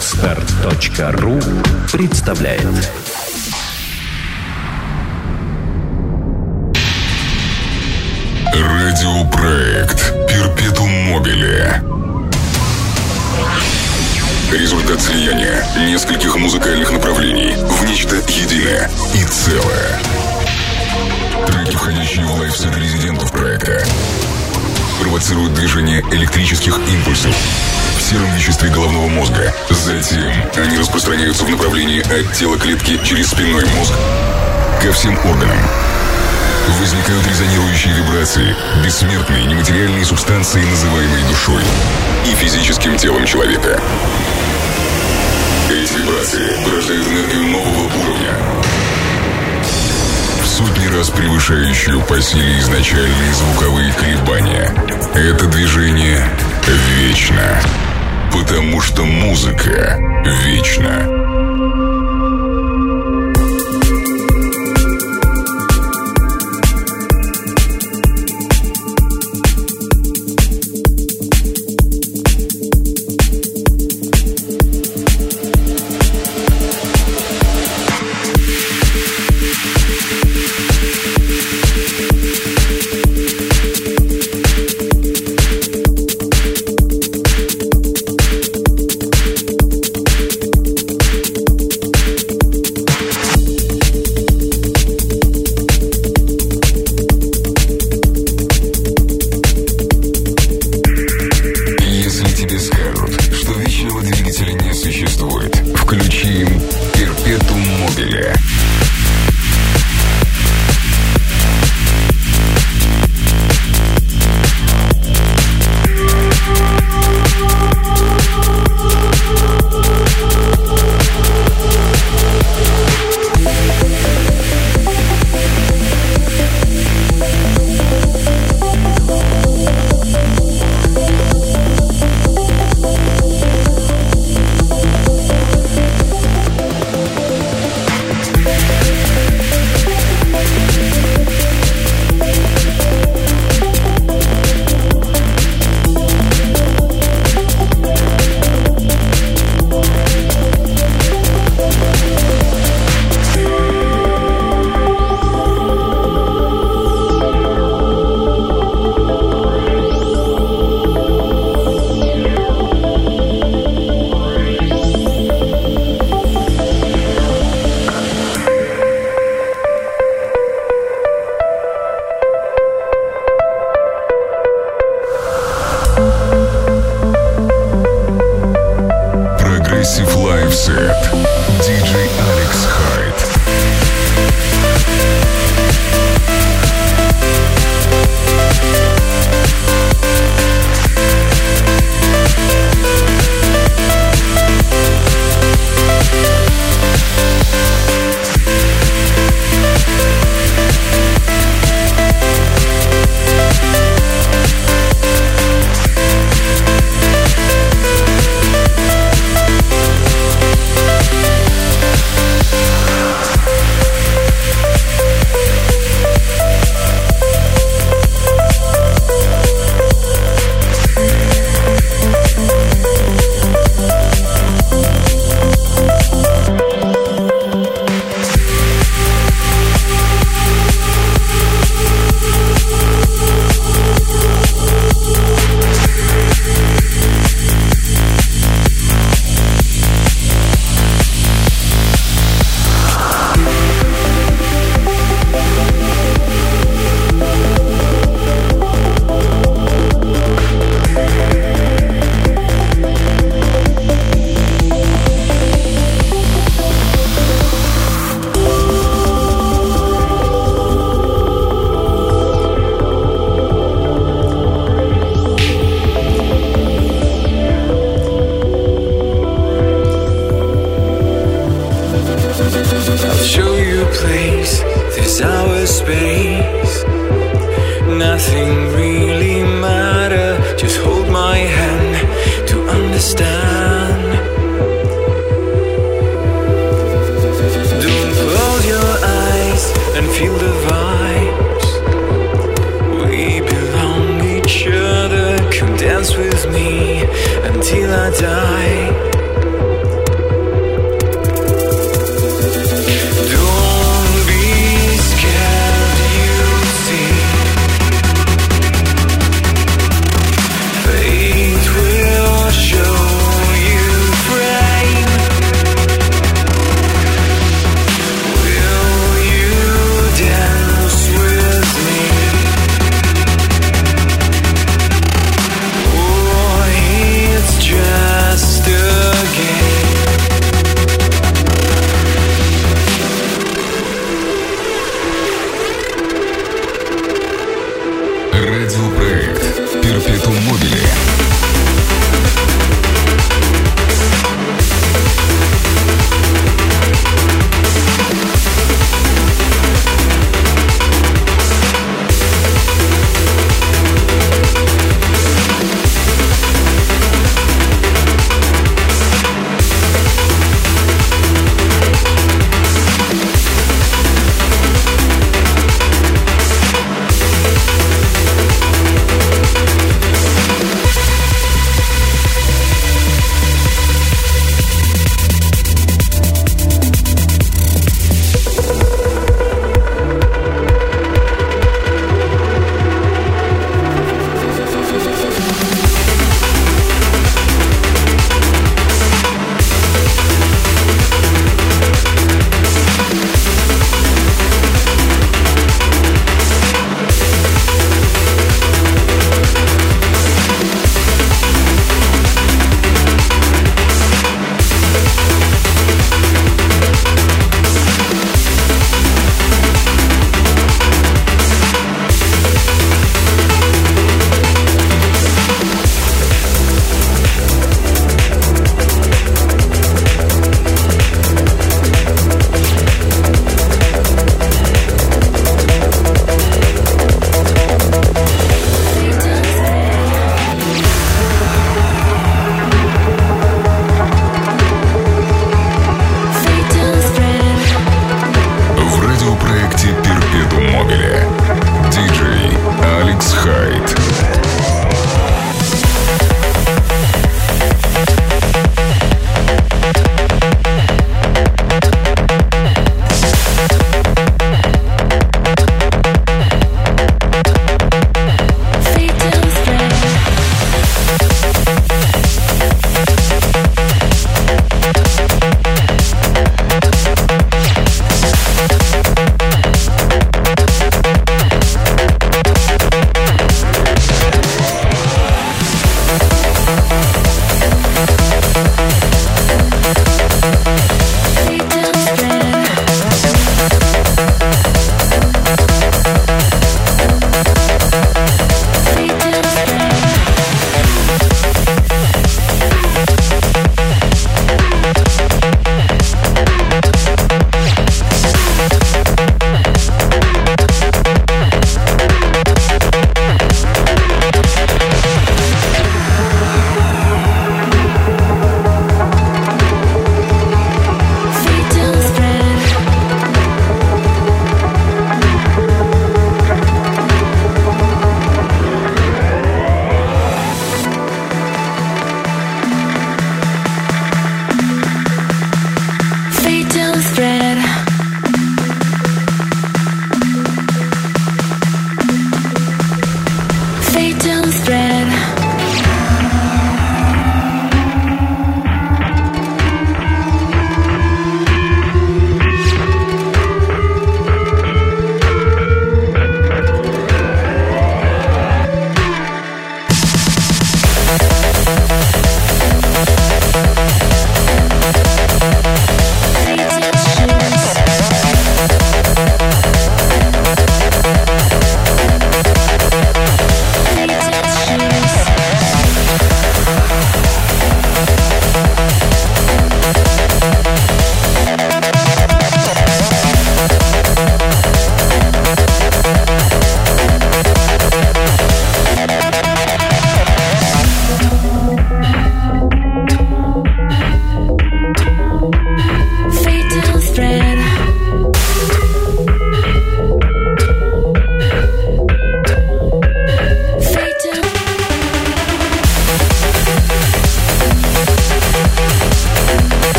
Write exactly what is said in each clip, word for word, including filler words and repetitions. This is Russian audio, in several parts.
podster точка ru представляет. Радиопроект Perpetuum Mobile. Результат слияния нескольких музыкальных направлений в нечто единое и целое. Треки, входящие в лайфсет резидентов проекта, провоцируют движение электрических импульсов в сером веществе головного мозга. Затем они распространяются в направлении от тела клетки через спинной мозг ко всем органам. Возникают резонирующие вибрации, бессмертные нематериальные субстанции, называемые душой, и физическим телом человека. Эти вибрации порождают энергию нового уровня, в сотни раз превышающую по силе изначальные звуковые колебания. Это движение вечно, потому что музыка вечна. With me until I die.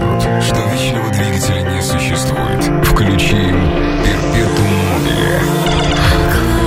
доказывают, что вечного двигателя не существует. Включи Perpetuum Mobile. Thank you.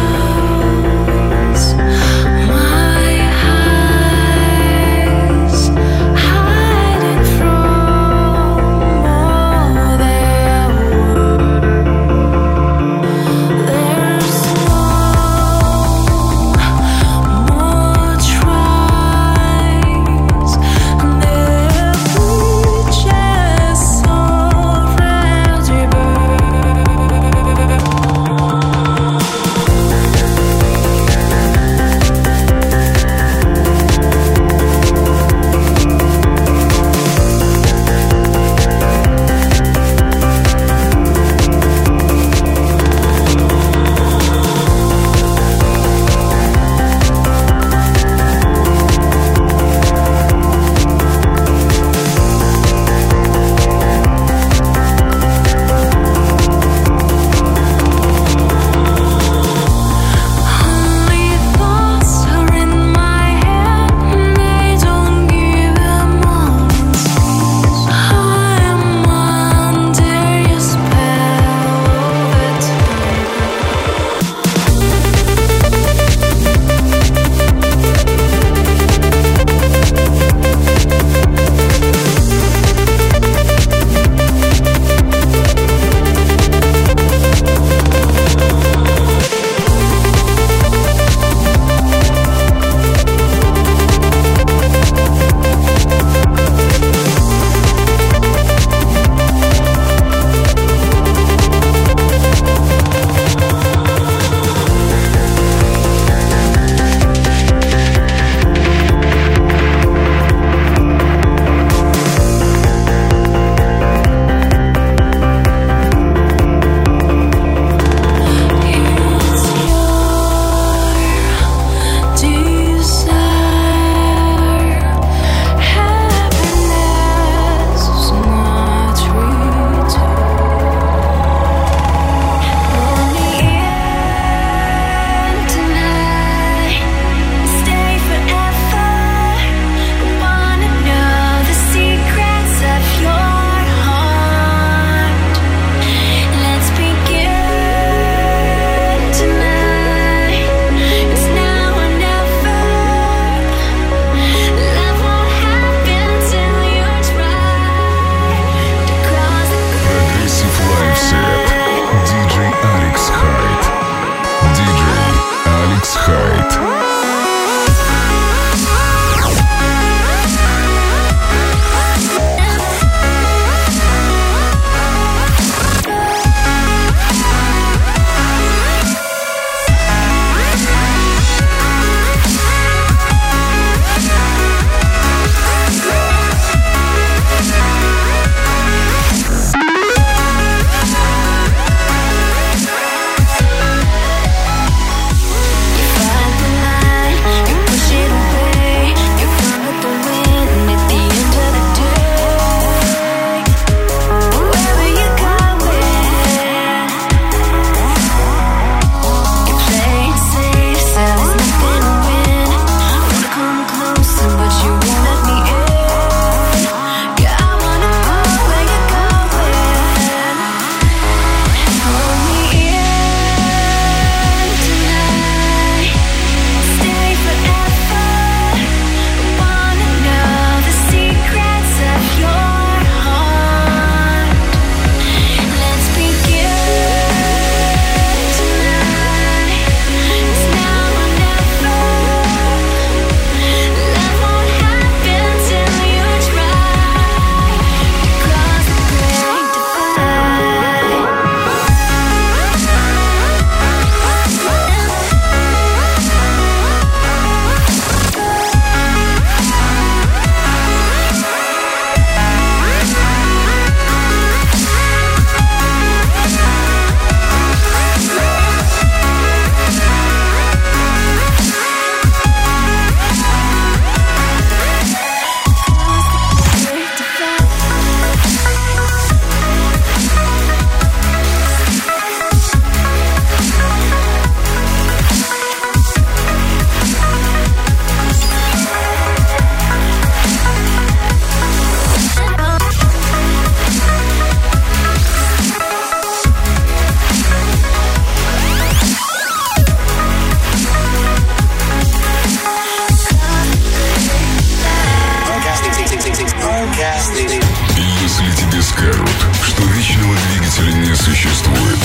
скажут, что вечного двигателя не существует.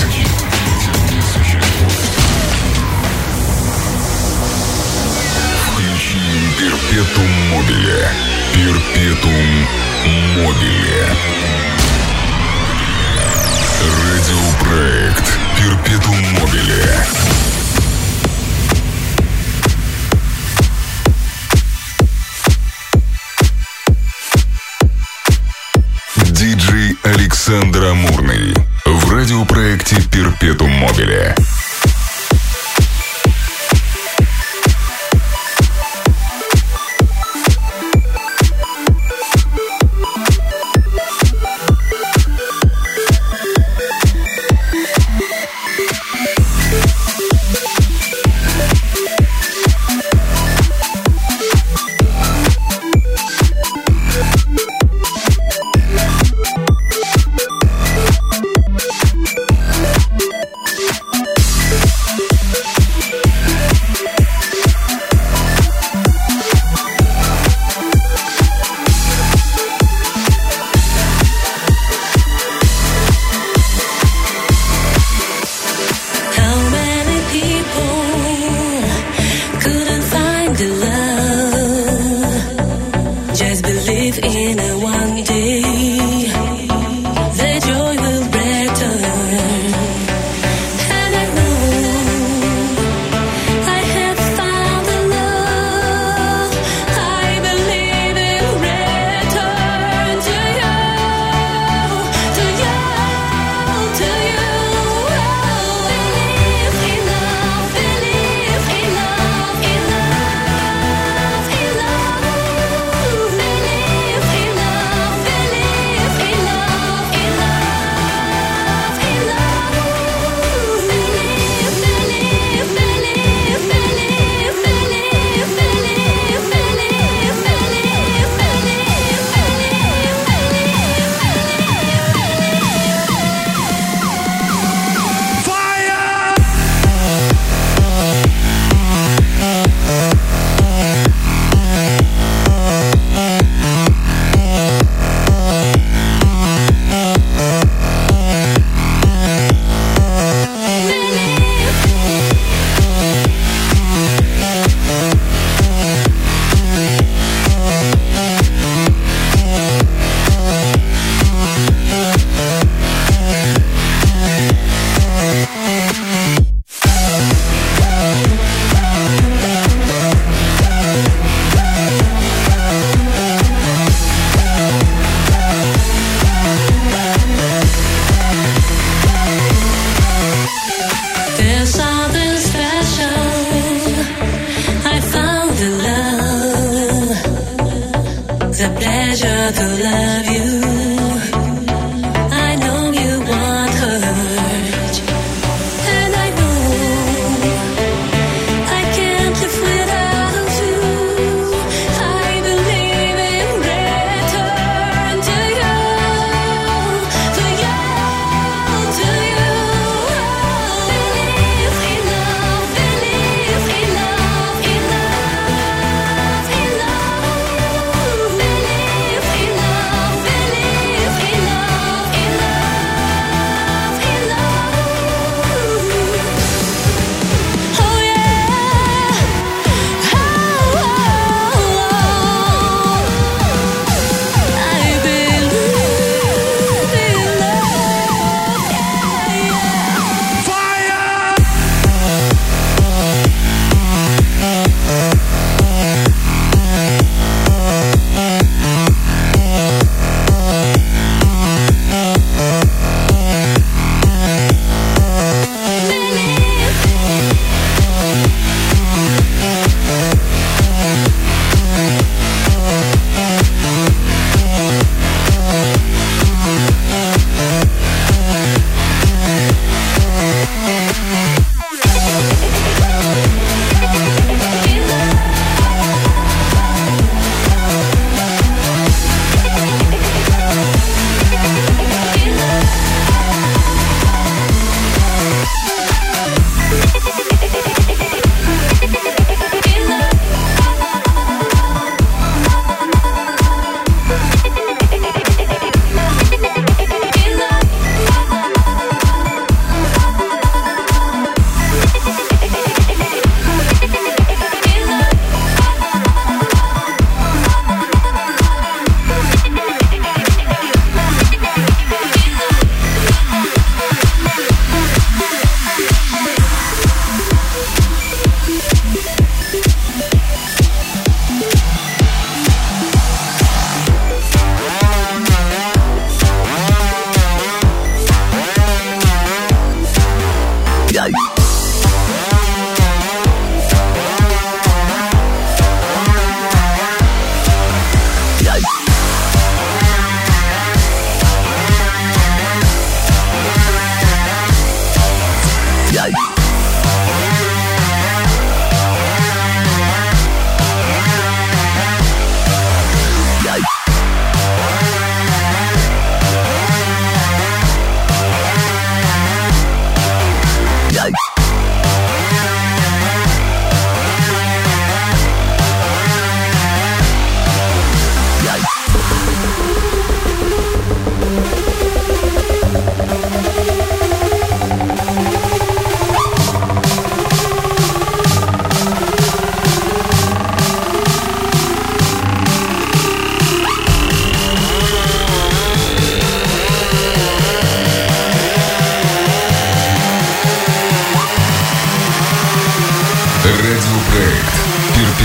Включи Perpetuum Mobile. Perpetuum Mobile. Радиопроект Perpetuum Mobile. Диджей Александр Амурный в радиопроекте Perpetuum Mobile.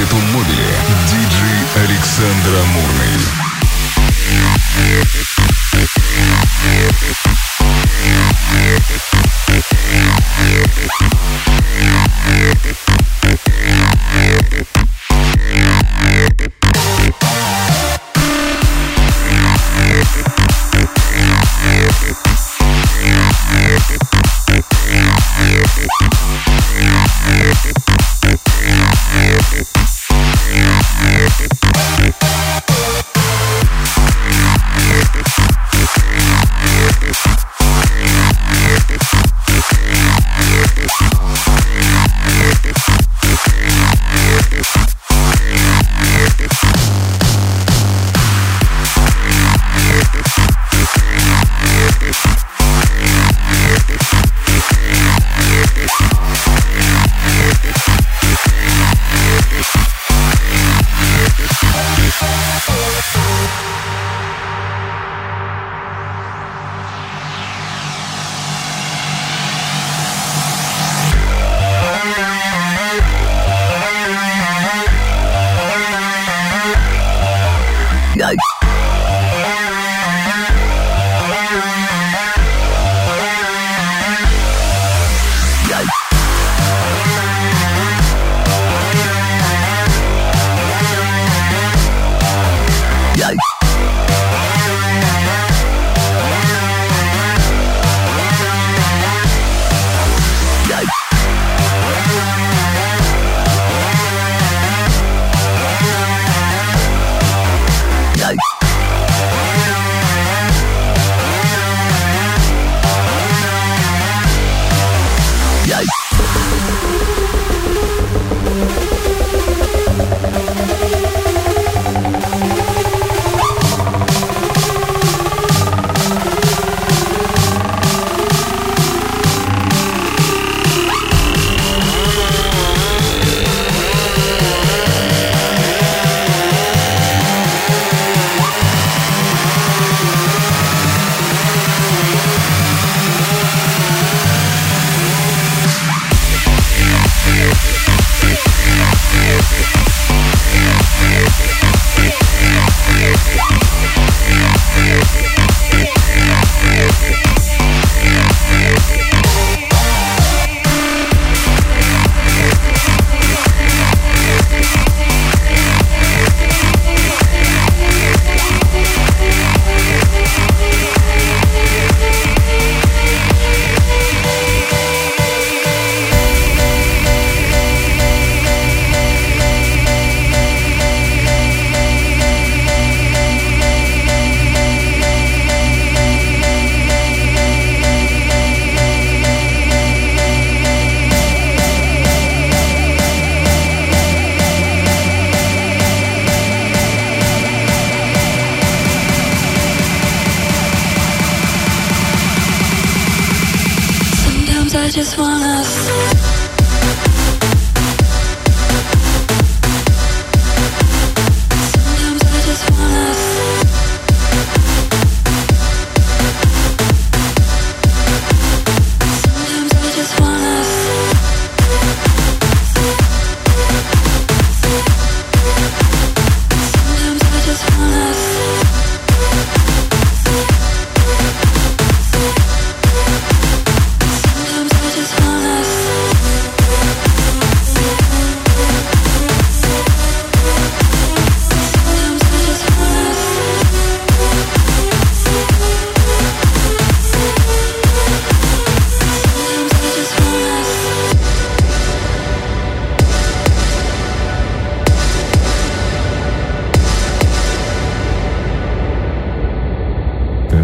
Perpetuum Mobile диджей Александр Амурный.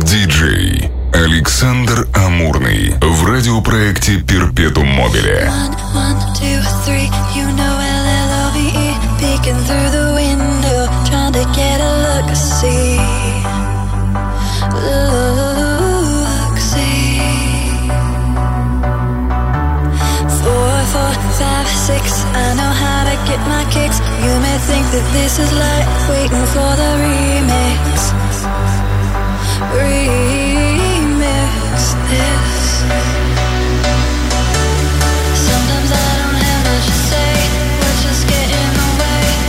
Диджей Александр Амурный в радиопроекте Perpetuum Mobile. One, one, two, three, you know L L O V E, peeking through the window, trying to get a look, see, look, see. Four, four, five, six, I know how to get my kicks. You may think that this is like waiting for the remix. Remix this. Sometimes I don't have much to say, words just get in the way.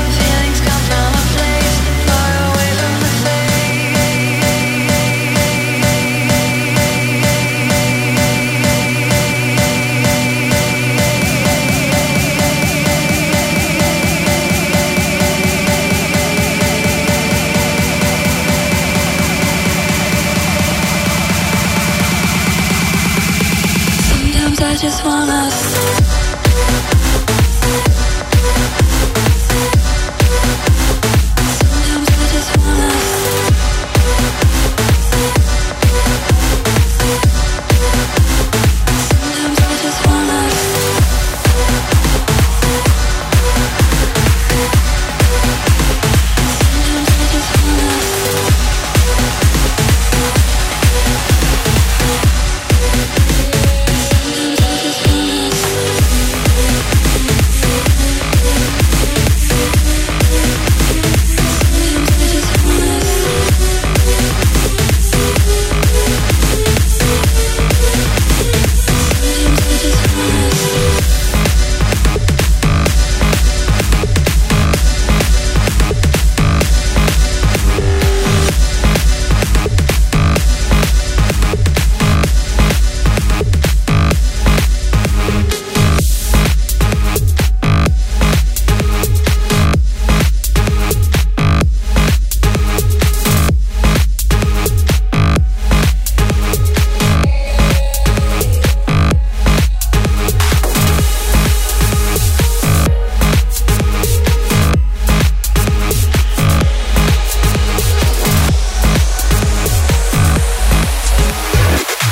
I just wanna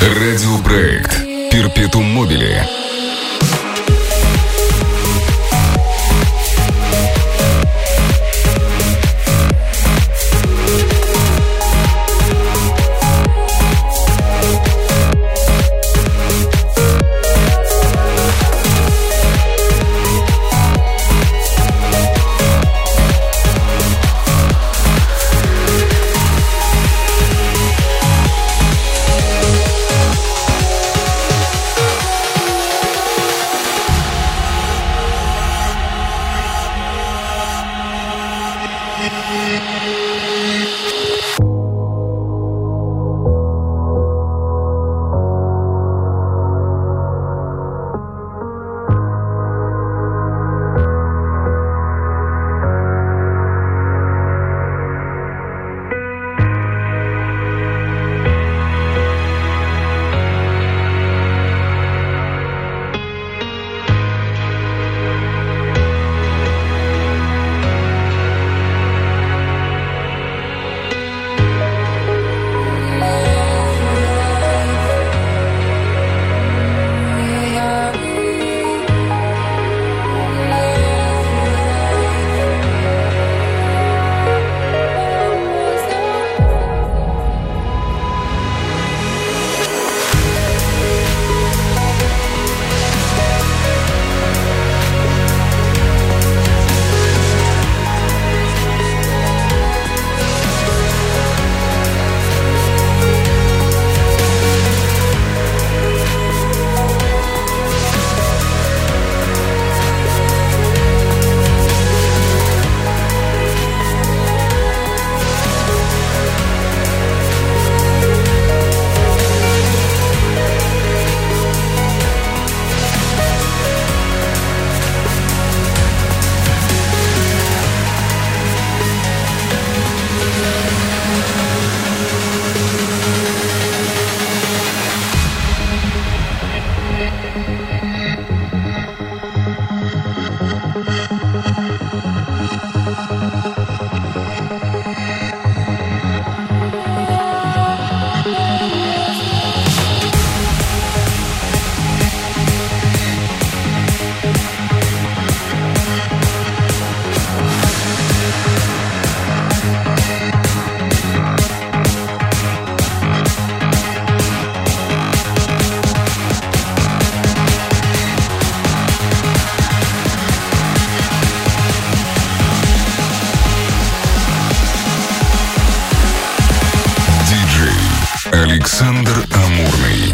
радиопроект Perpetuum Mobile. Александр Амурный.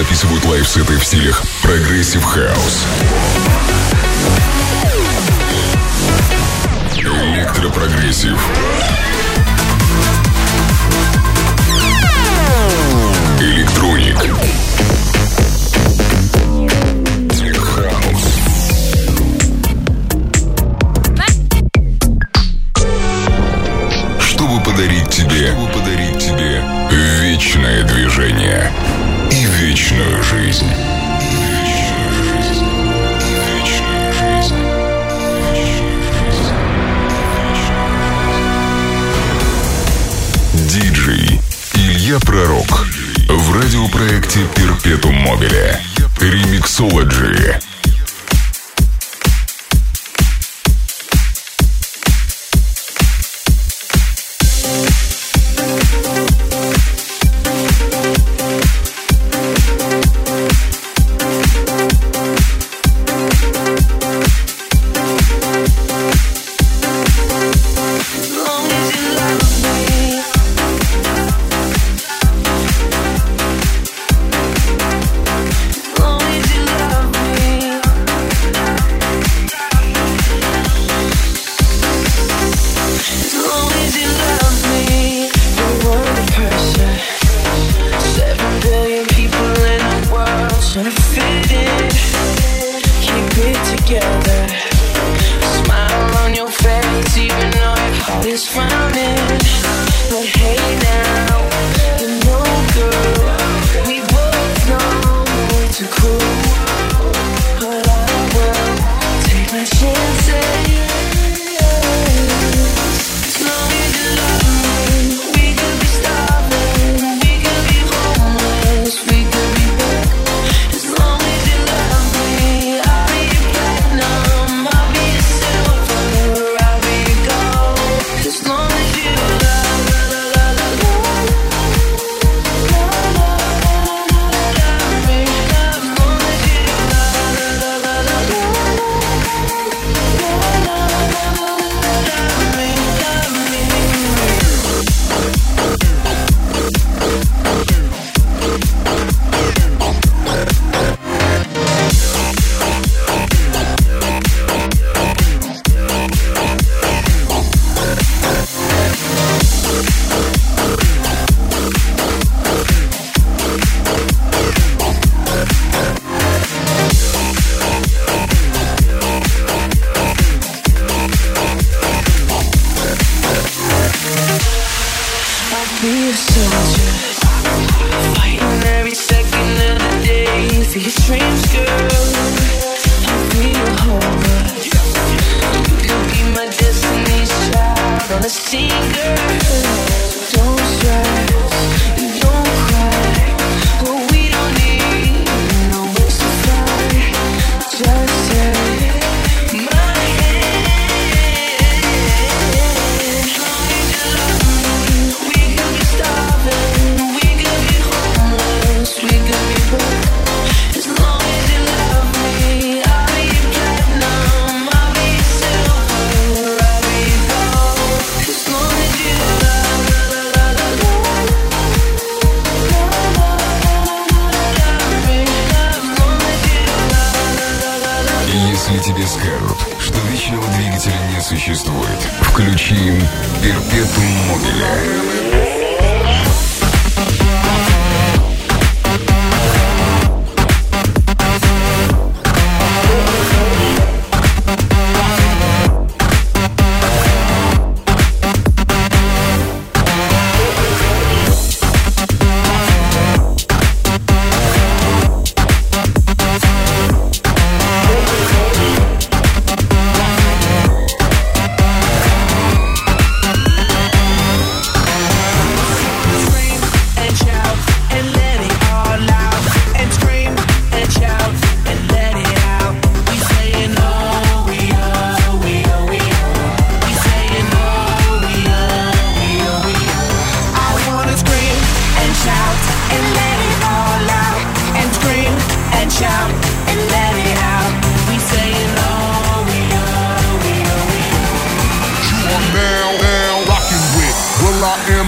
записывают лайв-сеты в стилях прогрессив хаус, электропрогрессив, электроник, теххаус, чтобы подарить тебе, чтобы подарить тебе вечное движение и вечную жизнь. Диджей Илья Пророк в радиопроекте Perpetuum Mobile Remixology.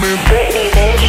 Britney, bitch.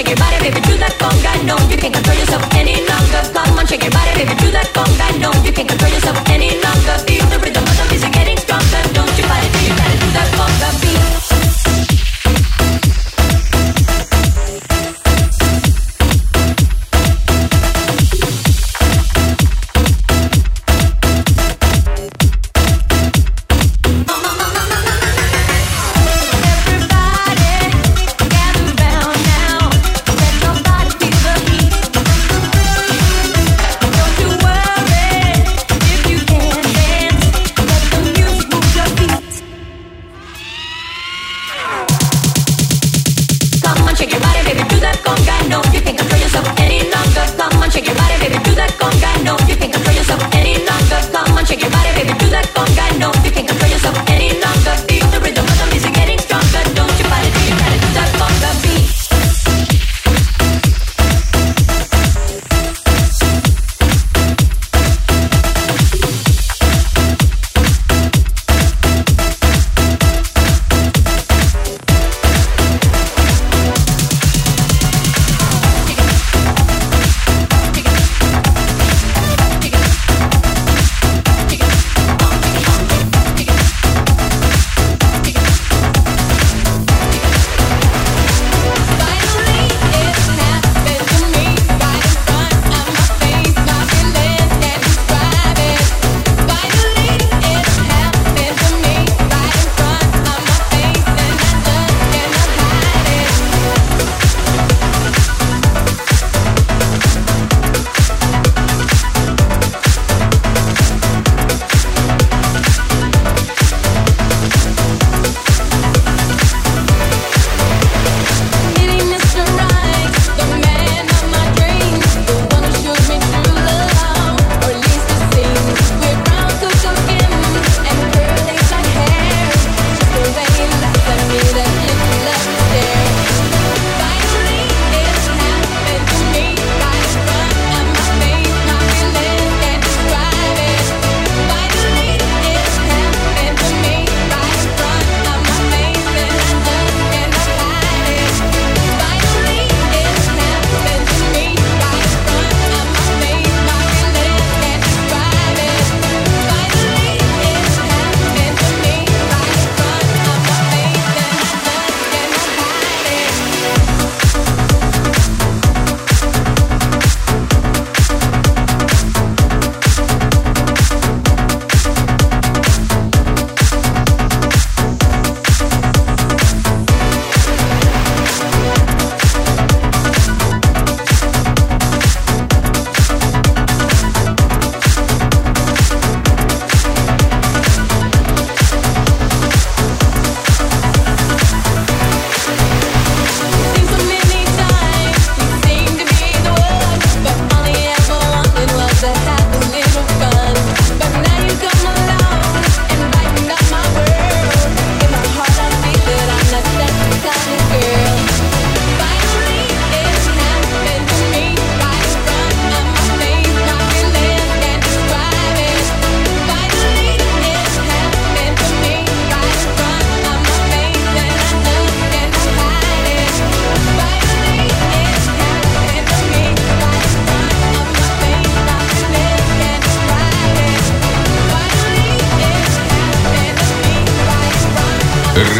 shake your body, baby, do that conga. No, you can't control yourself any longer. Come on, shake your body, baby, do that conga. No, you can't control yourself any longer. Feel the rhythm of the music getting stronger. Don't you fight it, do you gotta do that conga beat.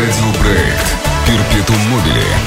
Радиопроект Perpetuum Mobile.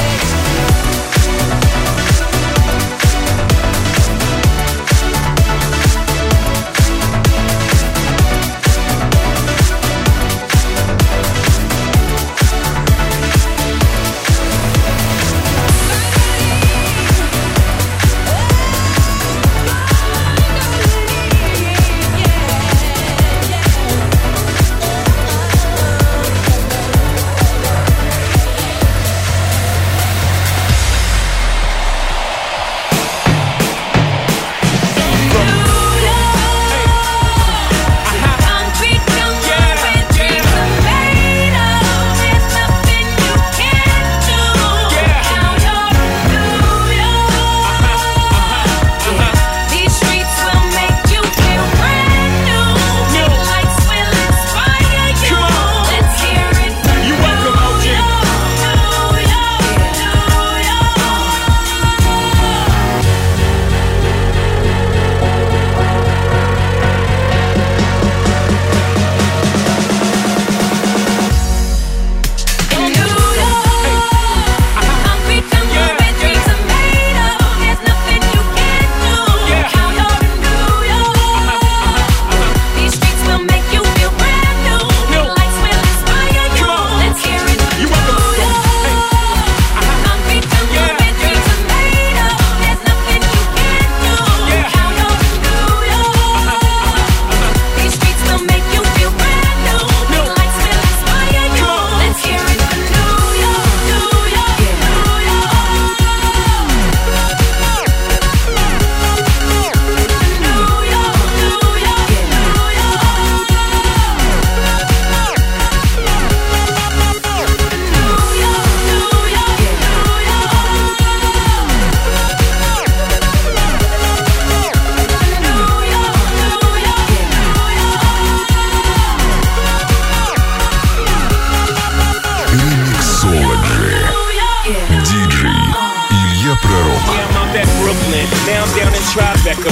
Now I'm down in Tribeca,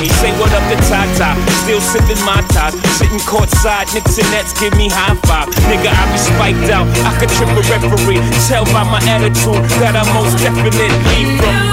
me. Say what up to Tata, still sipping my ties, sitting courtside, Knicks and Nets give me high five. Nigga, I be spiked out, I could trip a referee. Tell by my attitude that I most definitely from. Remixology.